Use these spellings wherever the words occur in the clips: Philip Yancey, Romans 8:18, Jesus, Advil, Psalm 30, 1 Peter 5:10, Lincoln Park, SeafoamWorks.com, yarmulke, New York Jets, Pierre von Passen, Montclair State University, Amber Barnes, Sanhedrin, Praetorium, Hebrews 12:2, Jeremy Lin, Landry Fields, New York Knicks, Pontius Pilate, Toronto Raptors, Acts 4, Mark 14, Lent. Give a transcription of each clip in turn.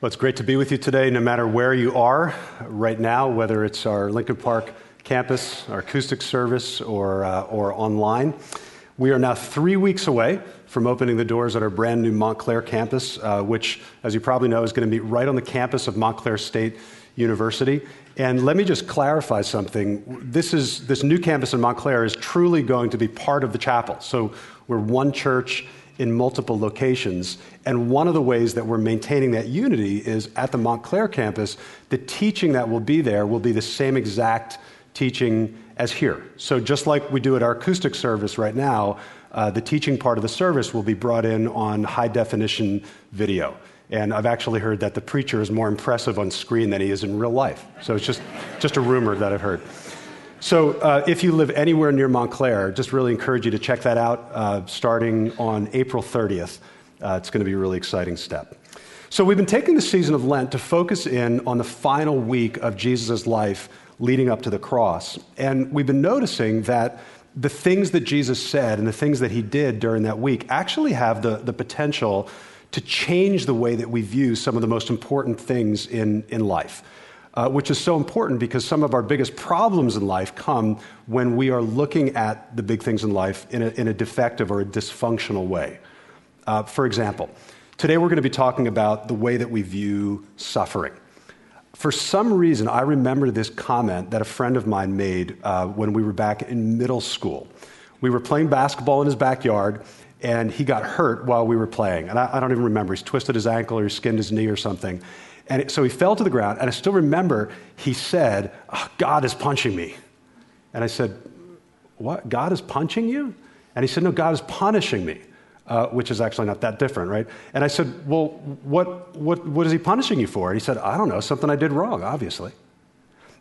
Well, it's great to be with you today, no matter where you are right now, whether it's our Lincoln Park campus, our acoustic service, or online. We are now 3 weeks away from opening the doors at our brand new Montclair campus, which, as you probably know, is going to be right on the campus of Montclair State University. And let me just clarify something. This new campus in Montclair is truly going to be part of the chapel. So we're one church in multiple locations. And one of the ways that we're maintaining that unity is at the Montclair campus, the teaching that will be there will be the same exact teaching as here. So just like we do at our acoustic service right now, the teaching part of the service will be brought in on high definition video. And I've actually heard that the preacher is more impressive on screen than he is in real life. So it's just a rumor that I've heard. So if you live anywhere near Montclair, just really encourage you to check that out starting on April 30th. It's going to be a really exciting step. So we've been taking the season of Lent to focus in on the final week of Jesus' life leading up to the cross. And we've been noticing that the things that Jesus said and the things that he did during that week actually have the potential to change the way that we view some of the most important things in life. Which is so important because some of our biggest problems in life come when we are looking at the big things in life in a defective or a dysfunctional way. For example, today we're going to be talking about the way that we view suffering. For some reason, I remember this comment that a friend of mine made when we were back in middle school. We were playing basketball in his backyard, and he got hurt while we were playing. And I don't even remember. He's twisted his ankle or he skinned his knee or something. And so he fell to the ground, and I still remember he said, "Oh, God is punching me." And I said, "What? God is punching you?" And he said, "No, God is punishing me," which is actually not that different, right? And I said, "Well, what is he punishing you for?" And he said, "I don't know, something I did wrong, obviously."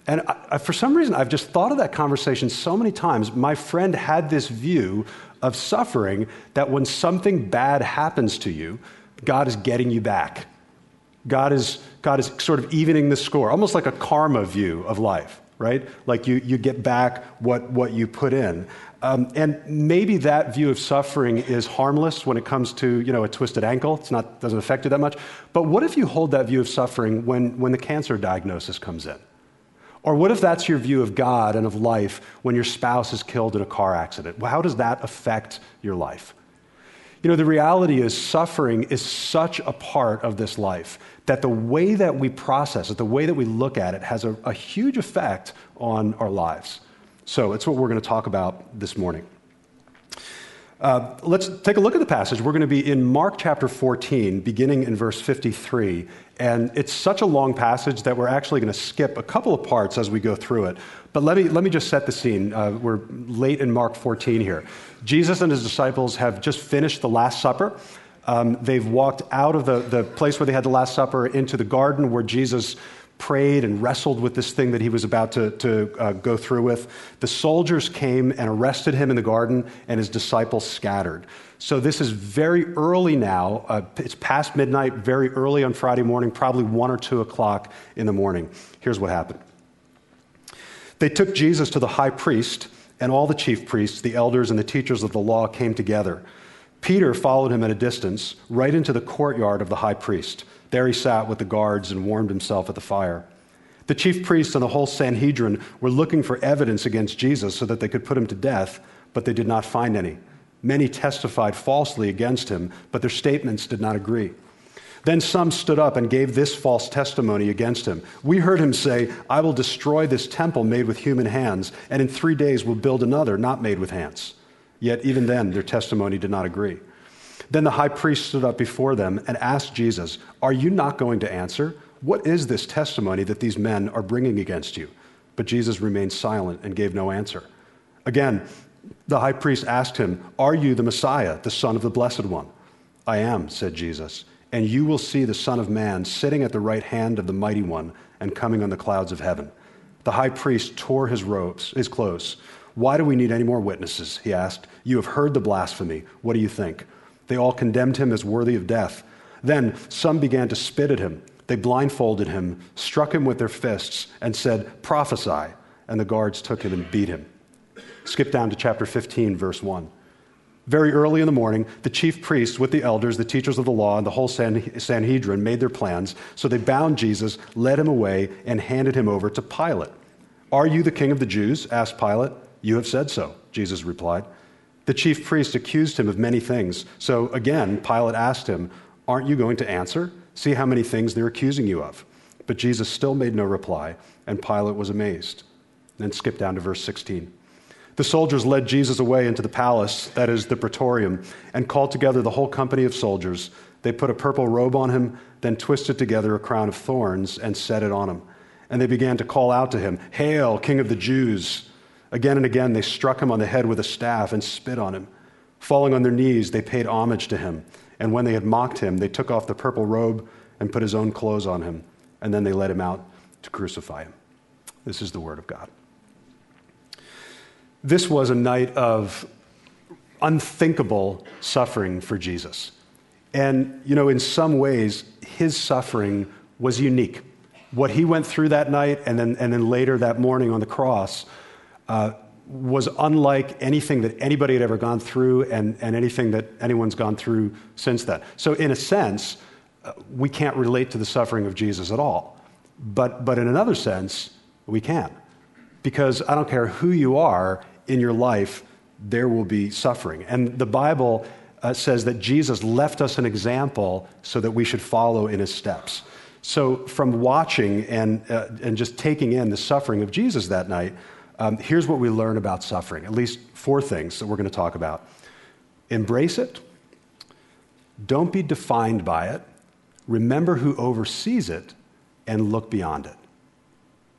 And I, for some reason, I've just thought of that conversation so many times. My friend had this view of suffering that when something bad happens to you, God is getting you back. God is sort of evening the score, almost like a karma view of life, right? Like you get back what you put in. And maybe that view of suffering is harmless when it comes to, a twisted ankle. It doesn't affect you that much. But what if you hold that view of suffering when the cancer diagnosis comes in? Or what if that's your view of God and of life when your spouse is killed in a car accident? Well, how does that affect your life? The reality is suffering is such a part of this life that the way that we process it, the way that we look at it has a huge effect on our lives. So it's what we're going to talk about this morning. Let's take a look at the passage. We're going to be in Mark chapter 14, beginning in verse 53. And it's such a long passage that we're actually going to skip a couple of parts as we go through it. But let me just set the scene. We're late in Mark 14 here. Jesus and his disciples have just finished the Last Supper. They've walked out of the place where they had the Last Supper into the garden where Jesus prayed and wrestled with this thing that he was about to go through with. The soldiers came and arrested him in the garden, and his disciples scattered. So this is very early now. It's past midnight, very early on Friday morning, probably 1 or 2 o'clock in the morning. Here's what happened. They took Jesus to the high priest, and all the chief priests, the elders, and the teachers of the law came together. Peter followed him at a distance, right into the courtyard of the high priest. There he sat with the guards and warmed himself at the fire. The chief priests and the whole Sanhedrin were looking for evidence against Jesus so that they could put him to death, but they did not find any. Many testified falsely against him, but their statements did not agree. Then some stood up and gave this false testimony against him. "We heard him say, 'I will destroy this temple made with human hands, and in 3 days will build another not made with hands.'" Yet even then their testimony did not agree. Then the high priest stood up before them and asked Jesus, "Are you not going to answer? What is this testimony that these men are bringing against you?" But Jesus remained silent and gave no answer. Again, the high priest asked him, "Are you the Messiah, the Son of the Blessed One?" "I am," said Jesus, "and you will see the Son of Man sitting at the right hand of the Mighty One and coming on the clouds of heaven." The high priest tore his clothes. "Why do we need any more witnesses?" he asked. "You have heard the blasphemy. What do you think?" They all condemned him as worthy of death. Then some began to spit at him. They blindfolded him, struck him with their fists, and said, "Prophesy." And the guards took him and beat him. Skip down to chapter 15, verse 1. Very early in the morning, the chief priests with the elders, the teachers of the law, and the whole Sanhedrin made their plans. So they bound Jesus, led him away, and handed him over to Pilate. "Are you the king of the Jews?" asked Pilate. "You have said so," Jesus replied. The chief priests accused him of many things. So again, Pilate asked him, "Aren't you going to answer? See how many things they're accusing you of." But Jesus still made no reply, and Pilate was amazed. Then skip down to verse 16. The soldiers led Jesus away into the palace, that is the Praetorium, and called together the whole company of soldiers. They put a purple robe on him, then twisted together a crown of thorns and set it on him. And they began to call out to him, "Hail, King of the Jews!" Again and again they struck him on the head with a staff and spit on him. Falling on their knees, they paid homage to him. And when they had mocked him, they took off the purple robe and put his own clothes on him. And then they led him out to crucify him. This is the word of God. This was a night of unthinkable suffering for Jesus. And, you know, in some ways, his suffering was unique. What he went through that night and then later that morning on the cross was unlike anything that anybody had ever gone through and anything that anyone's gone through since then. So in a sense, we can't relate to the suffering of Jesus at all. But in another sense, we can. Because I don't care who you are in your life, there will be suffering. And the Bible says that Jesus left us an example so that we should follow in his steps. So from watching and just taking in the suffering of Jesus that night, here's what we learn about suffering, at least four things that we're going to talk about. Embrace it. Don't be defined by it. Remember who oversees it and look beyond it.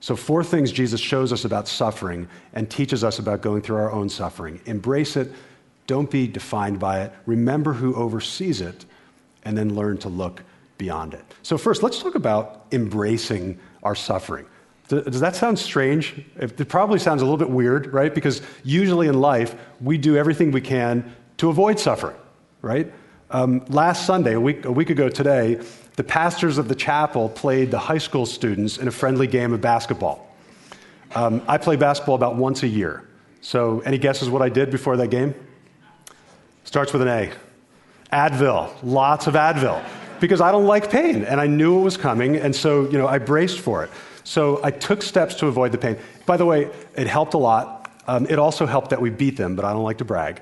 So four things Jesus shows us about suffering and teaches us about going through our own suffering. Embrace it, don't be defined by it, remember who oversees it, and then learn to look beyond it. So first, let's talk about embracing our suffering. Does that sound strange? It probably sounds a little bit weird, right? Because usually in life, we do everything we can to avoid suffering, right? Last Sunday, a week ago today, the pastors of the chapel played the high school students in a friendly game of basketball. I play basketball about once a year. So any guesses what I did before that game? Starts with an A. Advil. Lots of Advil. Because I don't like pain, and I knew it was coming, and so, you know, I braced for it. So I took steps to avoid the pain. By the way, it helped a lot. It also helped that we beat them, but I don't like to brag.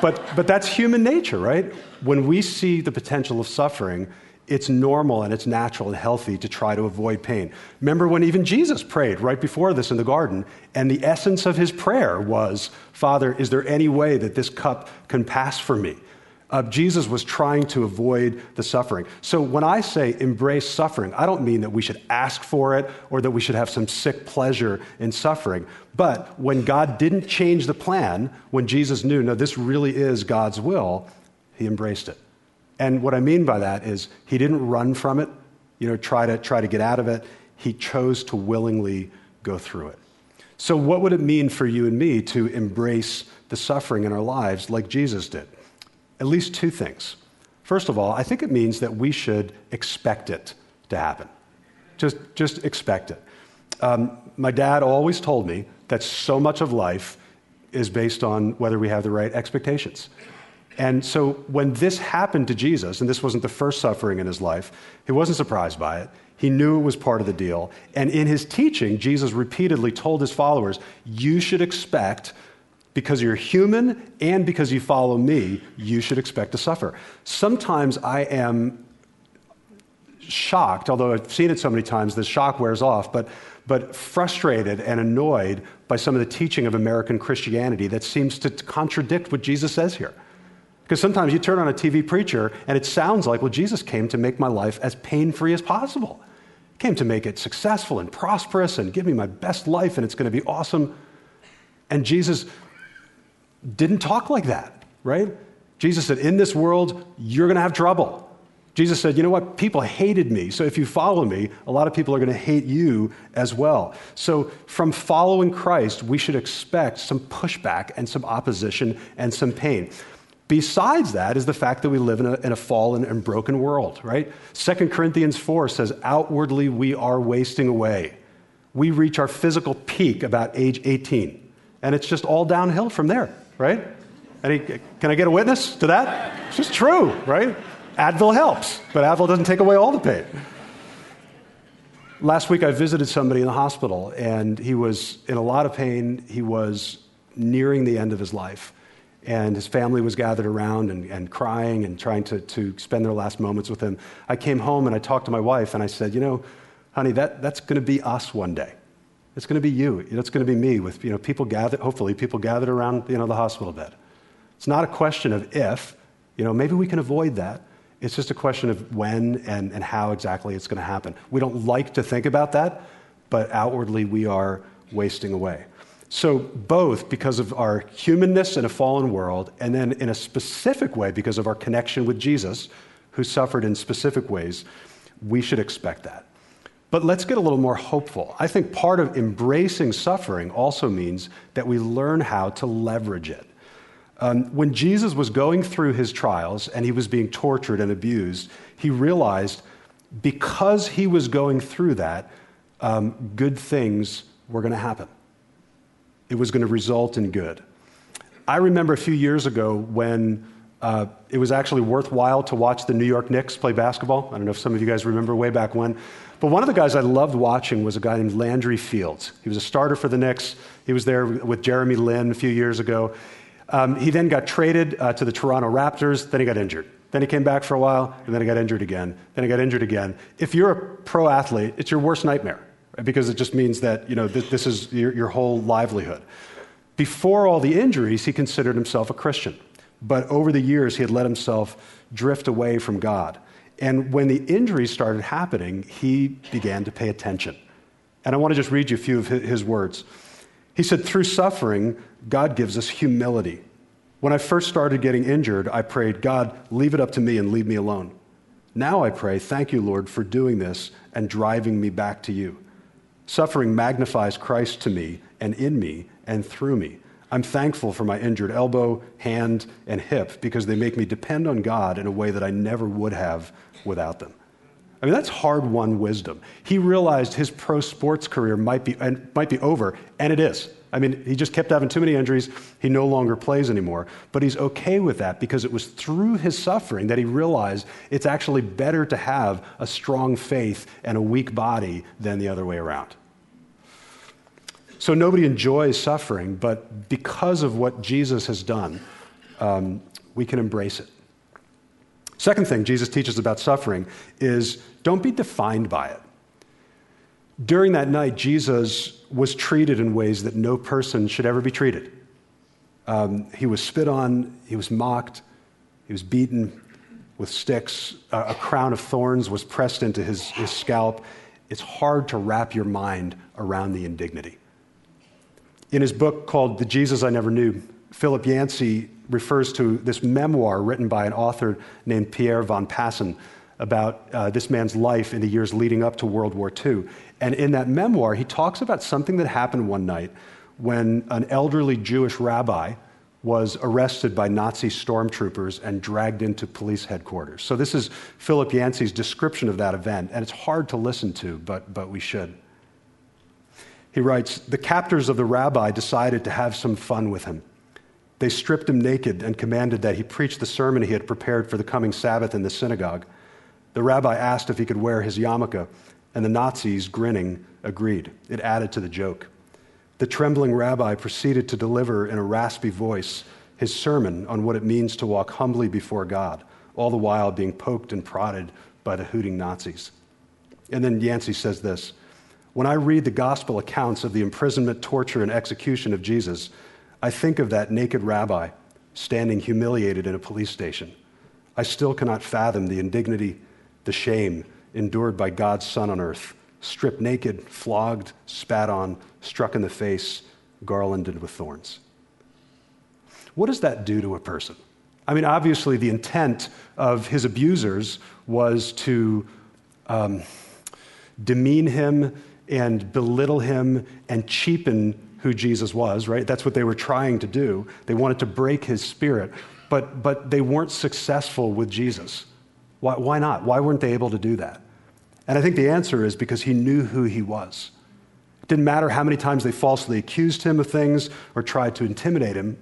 But that's human nature, right? When we see the potential of suffering, it's normal and it's natural and healthy to try to avoid pain. Remember when even Jesus prayed right before this in the garden, and the essence of his prayer was, "Father, is there any way that this cup can pass from me?" Jesus was trying to avoid the suffering. So when I say embrace suffering, I don't mean that we should ask for it or that we should have some sick pleasure in suffering. But when God didn't change the plan, when Jesus knew, no, this really is God's will, he embraced it. And what I mean by that is he didn't run from it, you know, try to get out of it. He chose to willingly go through it. So what would it mean for you and me to embrace the suffering in our lives like Jesus did? At least two things. First of all, I think it means that we should expect it to happen. Just expect it. My dad always told me that so much of life is based on whether we have the right expectations. And so when this happened to Jesus, and this wasn't the first suffering in his life, he wasn't surprised by it. He knew it was part of the deal. And in his teaching, Jesus repeatedly told his followers, you should expect, because you're human and because you follow me, you should expect to suffer. Sometimes I am shocked, although I've seen it so many times, the shock wears off, but frustrated and annoyed by some of the teaching of American Christianity that seems to contradict what Jesus says here. Because sometimes you turn on a TV preacher and it sounds like, well, Jesus came to make my life as pain-free as possible. He came to make it successful and prosperous and give me my best life and it's going to be awesome. And Jesus didn't talk like that, right? Jesus said, in this world, you're going to have trouble. Jesus said, you know what? People hated me. So if you follow me, a lot of people are going to hate you as well. So from following Christ, we should expect some pushback and some opposition and some pain. Besides that is the fact that we live in a fallen and broken world, right? 2 Corinthians 4 says, outwardly we are wasting away. We reach our physical peak about age 18, and it's just all downhill from there, right? Can I get a witness to that? It's just true, right? Advil helps, but Advil doesn't take away all the pain. Last week I visited somebody in the hospital, and he was in a lot of pain. He was nearing the end of his life, and his family was gathered around and crying and trying to spend their last moments with him. I came home, and I talked to my wife, and I said, you know, honey, that's going to be us one day. It's going to be you. It's going to be me with, you know, people gathered, hopefully people gathered around, you know, the hospital bed. It's not a question of if, you know, maybe we can avoid that. It's just a question of when and how exactly it's going to happen. We don't like to think about that, but outwardly we are wasting away. So both because of our humanness in a fallen world, and then in a specific way because of our connection with Jesus, who suffered in specific ways, we should expect that. But let's get a little more hopeful. I think part of embracing suffering also means that we learn how to leverage it. When Jesus was going through his trials and he was being tortured and abused, he realized because he was going through that, good things were going to happen. It was going to result in good. I remember a few years ago when it was actually worthwhile to watch the New York Knicks play basketball. I don't know if some of you guys remember way back when. But one of the guys I loved watching was a guy named Landry Fields. He was a starter for the Knicks. He was there with Jeremy Lin a few years ago. He then got traded to the Toronto Raptors. Then he got injured. Then he came back for a while, and then he got injured again. Then he got injured again. If you're a pro athlete, it's your worst nightmare, right? Because it just means that, you know, this is your whole livelihood. Before all the injuries, he considered himself a Christian. But over the years, he had let himself drift away from God. And when the injuries started happening, he began to pay attention. And I want to just read you a few of his words. He said, "Through suffering, God gives us humility. When I first started getting injured, I prayed, God, leave it up to me and leave me alone. Now I pray, thank you, Lord, for doing this and driving me back to you. Suffering magnifies Christ to me and in me and through me. I'm thankful for my injured elbow, hand, and hip because they make me depend on God in a way that I never would have without them." I mean, that's hard-won wisdom. He realized his pro sports career might be over, and it is. I mean, he just kept having too many injuries. He no longer plays anymore, but he's okay with that because it was through his suffering that he realized it's actually better to have a strong faith and a weak body than the other way around. So nobody enjoys suffering, but because of what Jesus has done, we can embrace it. Second thing Jesus teaches about suffering is don't be defined by it. During that night, Jesus was treated in ways that no person should ever be treated. He was spit on, he was mocked, he was beaten with sticks, a crown of thorns was pressed into his scalp. It's hard to wrap your mind around the indignity. In his book called The Jesus I Never Knew, Philip Yancey refers to this memoir written by an author named Pierre von Passen about this man's life in the years leading up to World War II. And in that memoir, he talks about something that happened one night when an elderly Jewish rabbi was arrested by Nazi stormtroopers and dragged into police headquarters. So this is Philip Yancey's description of that event, and it's hard to listen to, but we should. He writes, "The captors of the rabbi decided to have some fun with him. They stripped him naked and commanded that he preach the sermon he had prepared for the coming Sabbath in the synagogue. The rabbi asked if he could wear his yarmulke, and the Nazis, grinning, agreed. It added to the joke. The trembling rabbi proceeded to deliver in a raspy voice his sermon on what it means to walk humbly before God, all the while being poked and prodded by the hooting Nazis." And then Yancey says this, "When I read the gospel accounts of the imprisonment, torture, and execution of Jesus, I think of that naked rabbi standing humiliated in a police station. I still cannot fathom the indignity, the shame endured by God's Son on earth, stripped naked, flogged, spat on, struck in the face, garlanded with thorns." What does that do to a person? I mean, obviously the intent of his abusers was to demean him and belittle him and cheapen who Jesus was, right? That's what they were trying to do. They wanted to break his spirit, but they weren't successful with Jesus. Why not? Why weren't they able to do that? And I think the answer is because he knew who he was. It didn't matter how many times they falsely accused him of things or tried to intimidate him.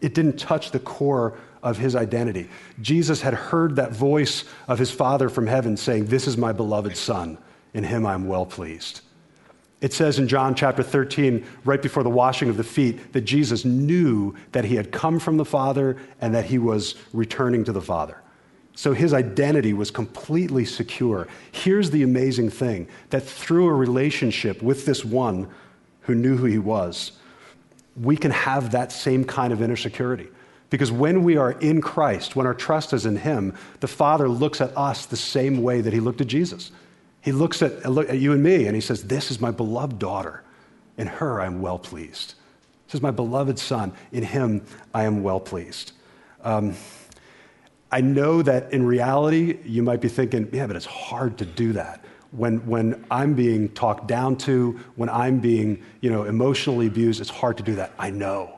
It didn't touch the core of his identity. Jesus had heard that voice of his Father from heaven saying, "This is my beloved Son. In him I am well pleased." It says in John chapter 13, right before the washing of the feet, that Jesus knew that he had come from the Father and that he was returning to the Father. So his identity was completely secure. Here's the amazing thing, that through a relationship with this one who knew who he was, we can have that same kind of inner security. Because when we are in Christ, when our trust is in him, the Father looks at us the same way that he looked at Jesus. He looks at you and me, and he says, "This is my beloved daughter. In her I am well pleased. This is my beloved son. In him I am well pleased." I know that in reality, you might be thinking, yeah, but it's hard to do that. When I'm being talked down to, when I'm being emotionally abused, it's hard to do that. I know.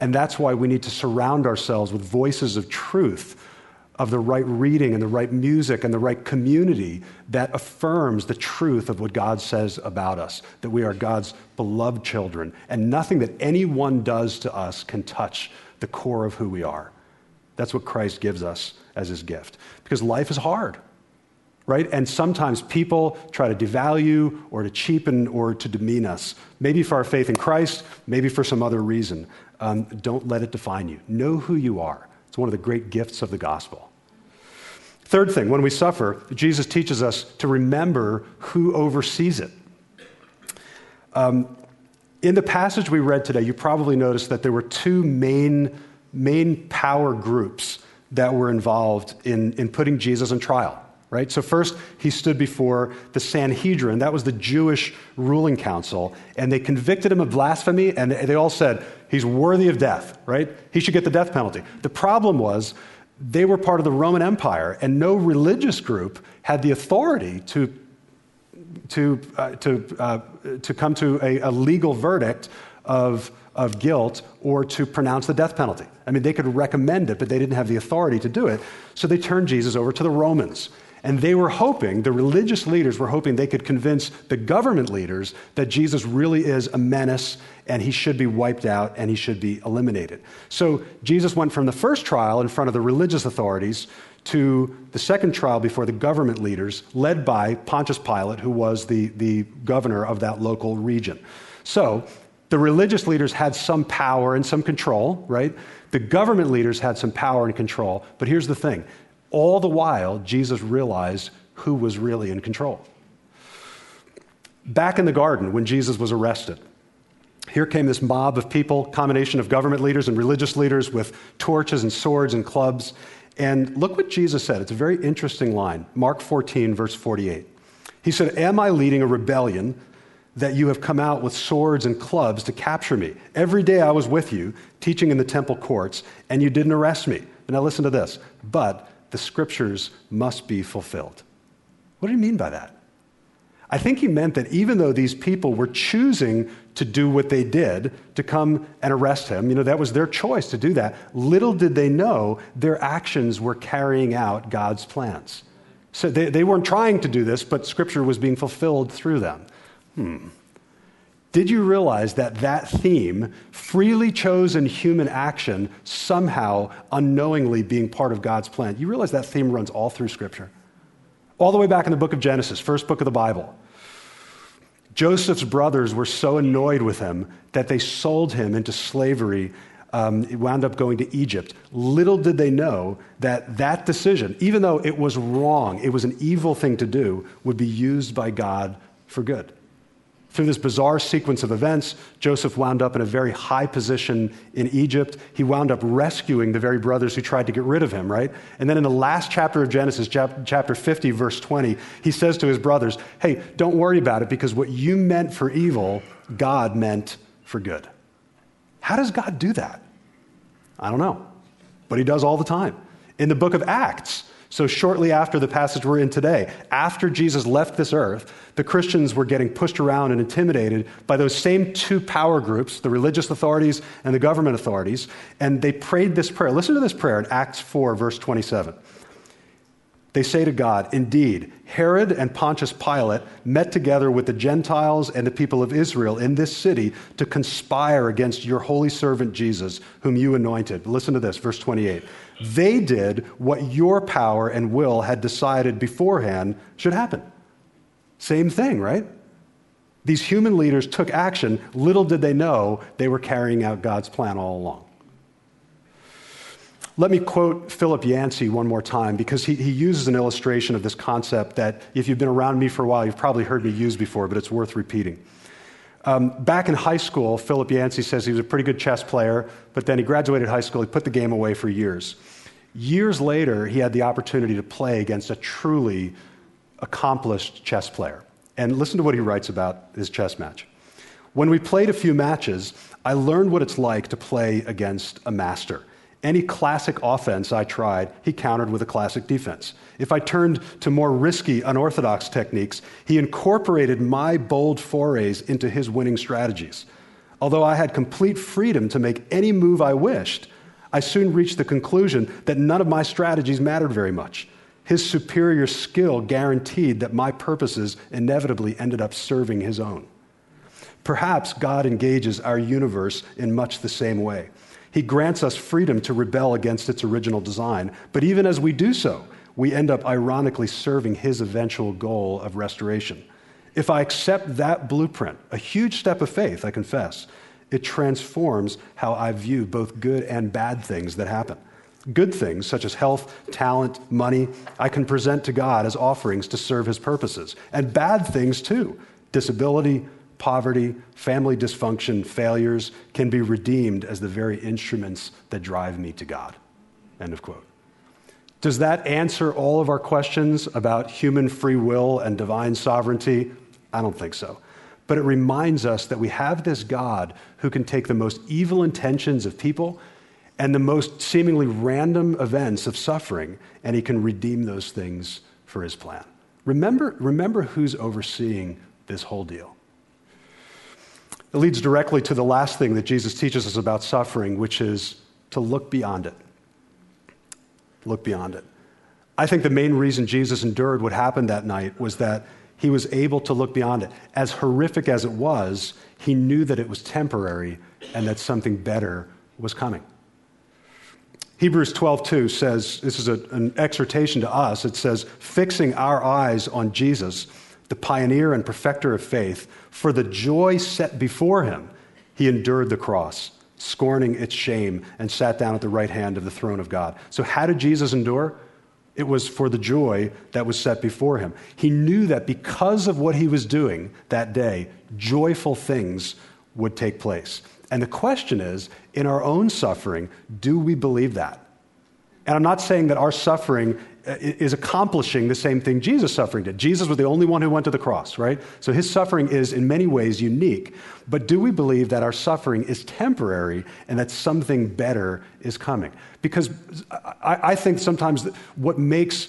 And that's why we need to surround ourselves with voices of truth, of the right reading and the right music and the right community that affirms the truth of what God says about us, that we are God's beloved children, and nothing that anyone does to us can touch the core of who we are. That's what Christ gives us as his gift, because life is hard, right? And sometimes people try to devalue or to cheapen or to demean us, maybe for our faith in Christ, maybe for some other reason. Don't let it define you. Know who you are. It's one of the great gifts of the gospel. Third thing, when we suffer, Jesus teaches us to remember who oversees it. In the passage we read today, you probably noticed that there were two main power groups that were involved in putting Jesus on trial, right? So first, he stood before the Sanhedrin. That was the Jewish ruling council, and they convicted him of blasphemy, and they all said, "He's worthy of death," right? He should get the death penalty. The problem was, they were part of the Roman Empire, and no religious group had the authority to come to a legal verdict of guilt or to pronounce the death penalty. I mean, they could recommend it, but they didn't have the authority to do it, so they turned Jesus over to the Romans. And they were hoping, the religious leaders were hoping they could convince the government leaders that Jesus really is a menace and he should be wiped out and he should be eliminated. So Jesus went from the first trial in front of the religious authorities to the second trial before the government leaders, led by Pontius Pilate, who was the governor of that local region. So the religious leaders had some power and some control, right? The government leaders had some power and control, but here's the thing. All the while, Jesus realized who was really in control. Back in the garden, when Jesus was arrested, here came this mob of people, combination of government leaders and religious leaders with torches and swords and clubs. And look what Jesus said. It's a very interesting line. Mark 14, verse 48. He said, "Am I leading a rebellion that you have come out with swords and clubs to capture me? Every day I was with you, teaching in the temple courts, and you didn't arrest me." And now listen to this. "But the scriptures must be fulfilled." What did he mean by that? I think he meant that even though these people were choosing to do what they did, to come and arrest him, that was their choice to do that, little did they know their actions were carrying out God's plans. So they weren't trying to do this, but scripture was being fulfilled through them. Did you realize that theme, freely chosen human action, somehow unknowingly being part of God's plan? You realize that theme runs all through Scripture. All the way back in the book of Genesis, first book of the Bible. Joseph's brothers were so annoyed with him that they sold him into slavery. He wound up going to Egypt. Little did they know that decision, even though it was wrong, it was an evil thing to do, would be used by God for good. Through this bizarre sequence of events, Joseph wound up in a very high position in Egypt. He wound up rescuing the very brothers who tried to get rid of him, right? And then in the last chapter of Genesis, chapter 50, verse 20, he says to his brothers, "Hey, don't worry about it, because what you meant for evil, God meant for good." How does God do that? I don't know, but he does all the time. In the book of Acts, so shortly after the passage we're in today, after Jesus left this earth, the Christians were getting pushed around and intimidated by those same two power groups, the religious authorities and the government authorities, and they prayed this prayer. Listen to this prayer in Acts 4, verse 27. They say to God, "Indeed, Herod and Pontius Pilate met together with the Gentiles and the people of Israel in this city to conspire against your holy servant Jesus, whom you anointed." Listen to this, verse 28. "They did what your power and will had decided beforehand should happen." Same thing, right? These human leaders took action. Little did they know they were carrying out God's plan all along. Let me quote Philip Yancey one more time, because he uses an illustration of this concept that, if you've been around me for a while, you've probably heard me use before, but it's worth repeating. Back in high school, Philip Yancey says he was a pretty good chess player, but then he graduated high school, he put the game away for years. Years later, he had the opportunity to play against a truly accomplished chess player. And listen to what he writes about his chess match. "When we played a few matches, I learned what it's like to play against a master. Any classic offense I tried, he countered with a classic defense. If I turned to more risky, unorthodox techniques, he incorporated my bold forays into his winning strategies. Although I had complete freedom to make any move I wished, I soon reached the conclusion that none of my strategies mattered very much. His superior skill guaranteed that my purposes inevitably ended up serving his own." Perhaps God engages our universe in much the same way. He grants us freedom to rebel against its original design, but even as we do so, we end up ironically serving his eventual goal of restoration. If I accept that blueprint, a huge step of faith, I confess, it transforms how I view both good and bad things that happen. Good things, such as health, talent, money, I can present to God as offerings to serve his purposes. And bad things too, disability, poverty, family dysfunction, failures, can be redeemed as the very instruments that drive me to God. End of quote. Does that answer all of our questions about human free will and divine sovereignty? I don't think so. But it reminds us that we have this God who can take the most evil intentions of people and the most seemingly random events of suffering, and he can redeem those things for his plan. Remember who's overseeing this whole deal. It leads directly to the last thing that Jesus teaches us about suffering, which is to look beyond it. Look beyond it. I think the main reason Jesus endured what happened that night was that he was able to look beyond it. As horrific as it was, he knew that it was temporary and that something better was coming. Hebrews 12:2 says, this is an exhortation to us, it says, "Fixing our eyes on Jesus, the pioneer and perfecter of faith, for the joy set before him, he endured the cross, scorning its shame, and sat down at the right hand of the throne of God." So how did Jesus endure? It was for the joy that was set before him. He knew that because of what he was doing that day, joyful things would take place. And the question is, in our own suffering, do we believe that? And I'm not saying that our suffering is accomplishing the same thing Jesus' suffering did. Jesus was the only one who went to the cross, right? So his suffering is in many ways unique. But do we believe that our suffering is temporary and that something better is coming? Because I think sometimes what makes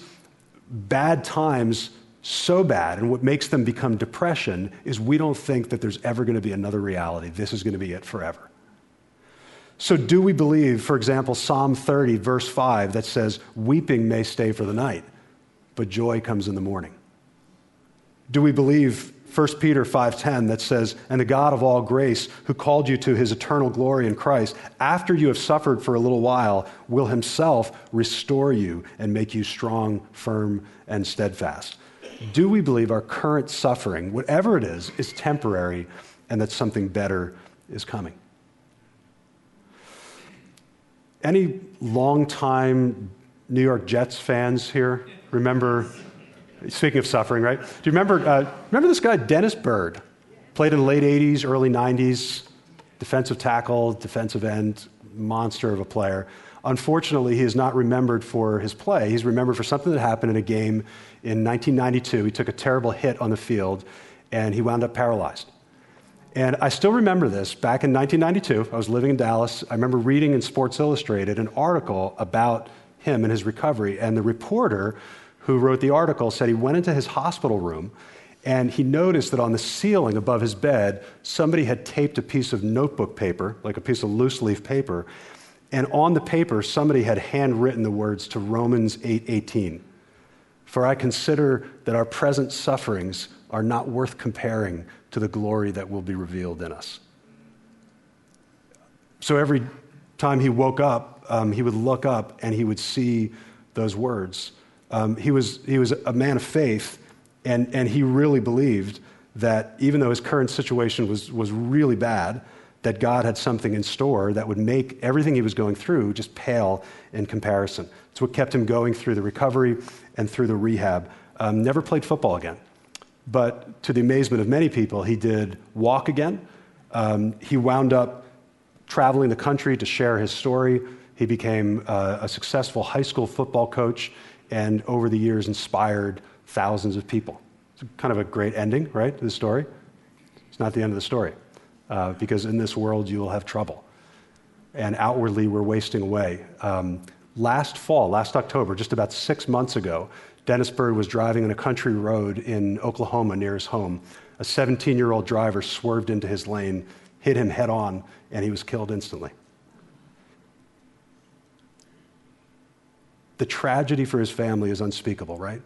bad times so bad and what makes them become depression is we don't think that there's ever going to be another reality. This is going to be it forever. So do we believe, for example, Psalm 30, verse 5, that says, "Weeping may stay for the night, but joy comes in the morning"? Do we believe 1 Peter 5:10 that says, "And the God of all grace, who called you to his eternal glory in Christ, after you have suffered for a little while, will himself restore you and make you strong, firm, and steadfast"? Do we believe our current suffering, whatever it is temporary and that something better is coming? Any longtime New York Jets fans here remember, speaking of suffering, right? Do you remember this guy, Dennis Byrd? Played in the late 80s, early 90s, defensive tackle, defensive end, monster of a player. Unfortunately, he is not remembered for his play. He's remembered for something that happened in a game in 1992. He took a terrible hit on the field, and he wound up paralyzed. And I still remember this. Back in 1992, I was living in Dallas. I remember reading in Sports Illustrated an article about him and his recovery. And the reporter who wrote the article said he went into his hospital room and he noticed that on the ceiling above his bed, somebody had taped a piece of notebook paper, like a piece of loose leaf paper. And on the paper, somebody had handwritten the words to Romans 8:18. For I consider that our present sufferings are not worth comparing to the glory that will be revealed in us." So every time he woke up, he would look up and he would see those words. He was a man of faith, and he really believed that even though his current situation was really bad, that God had something in store that would make everything he was going through just pale in comparison. It's what kept him going through the recovery and through the rehab. Never played football again. But to the amazement of many people, he did walk again. He wound up traveling the country to share his story. He became a successful high school football coach, and over the years inspired thousands of people. It's kind of a great ending, right, to the story? It's not the end of the story. Because in this world, you will have trouble. And outwardly, we're wasting away. Last October, just about 6 months ago, Dennis Byrd was driving on a country road in Oklahoma near his home. A 17-year-old driver swerved into his lane, hit him head on, and he was killed instantly. The tragedy for his family is unspeakable, right?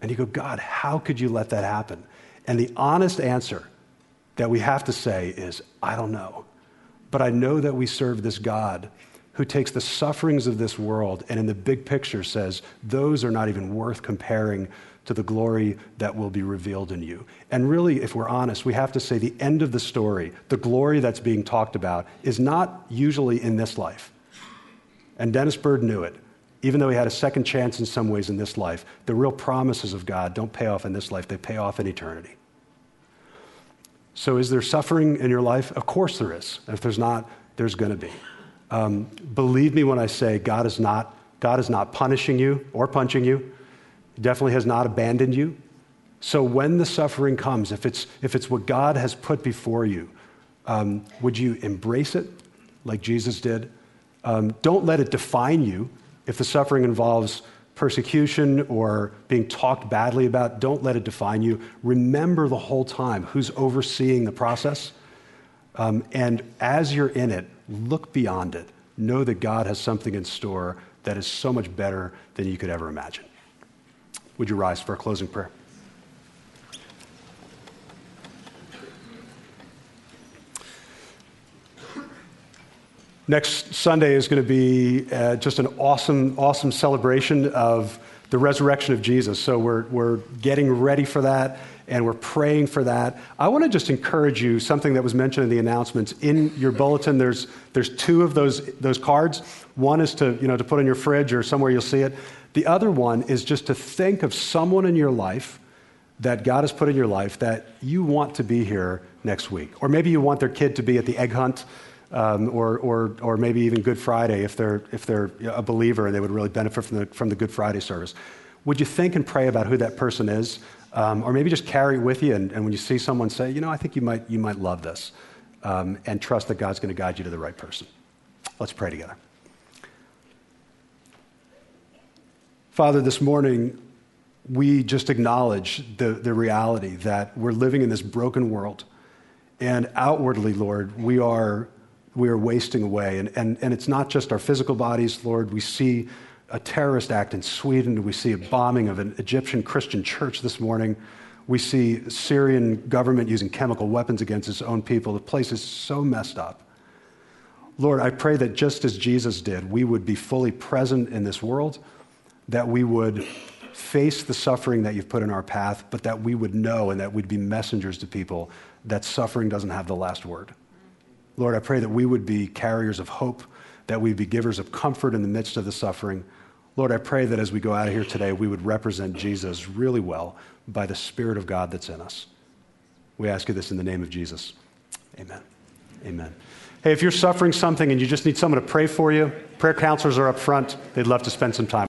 And you go, God, how could you let that happen? And the honest answer that we have to say is, I don't know. But I know that we serve this God who takes the sufferings of this world and in the big picture says, those are not even worth comparing to the glory that will be revealed in you. And really, if we're honest, we have to say the end of the story, the glory that's being talked about, is not usually in this life. And Dennis Byrd knew it. Even though he had a second chance in some ways in this life, the real promises of God don't pay off in this life, they pay off in eternity. So is there suffering in your life? Of course there is. If there's not, there's going to be. Believe me when I say God is not punishing you or punching you. He definitely has not abandoned you. So when the suffering comes, if it's what God has put before you, would you embrace it like Jesus did? Don't let it define you. If the suffering involves persecution or being talked badly about, don't let it define you. Remember the whole time who's overseeing the process. And as you're in it, look beyond it. Know that God has something in store that is so much better than you could ever imagine. Would you rise for a closing prayer? Next Sunday is going to be just an awesome, awesome celebration of the resurrection of Jesus. So we're getting ready for that, and we're praying for that. I want to just encourage you, something that was mentioned in the announcements. In your bulletin, there's two of those cards. One is to put in your fridge or somewhere you'll see it. The other one is just to think of someone in your life that God has put in your life that you want to be here next week. Or maybe you want their kid to be at the egg hunt, or maybe even Good Friday if they're a believer and they would really benefit from the Good Friday service. Would you think and pray about who that person is, or maybe just carry it with you? And when you see someone, say, I think you might love this, and trust that God's going to guide you to the right person. Let's pray together. Father, this morning we just acknowledge the reality that we're living in this broken world, and outwardly, Lord, we are wasting away. And it's not just our physical bodies, Lord. We see a terrorist act in Sweden. We see a bombing of an Egyptian Christian church this morning. We see Syrian government using chemical weapons against its own people. The place is so messed up. Lord, I pray that just as Jesus did, we would be fully present in this world, that we would face the suffering that you've put in our path, but that we would know and that we'd be messengers to people that suffering doesn't have the last word. Lord, I pray that we would be carriers of hope, that we'd be givers of comfort in the midst of the suffering. Lord, I pray that as we go out of here today, we would represent Jesus really well by the Spirit of God that's in us. We ask you this in the name of Jesus. Amen. Amen. Hey, if you're suffering something and you just need someone to pray for you, prayer counselors are up front. They'd love to spend some time.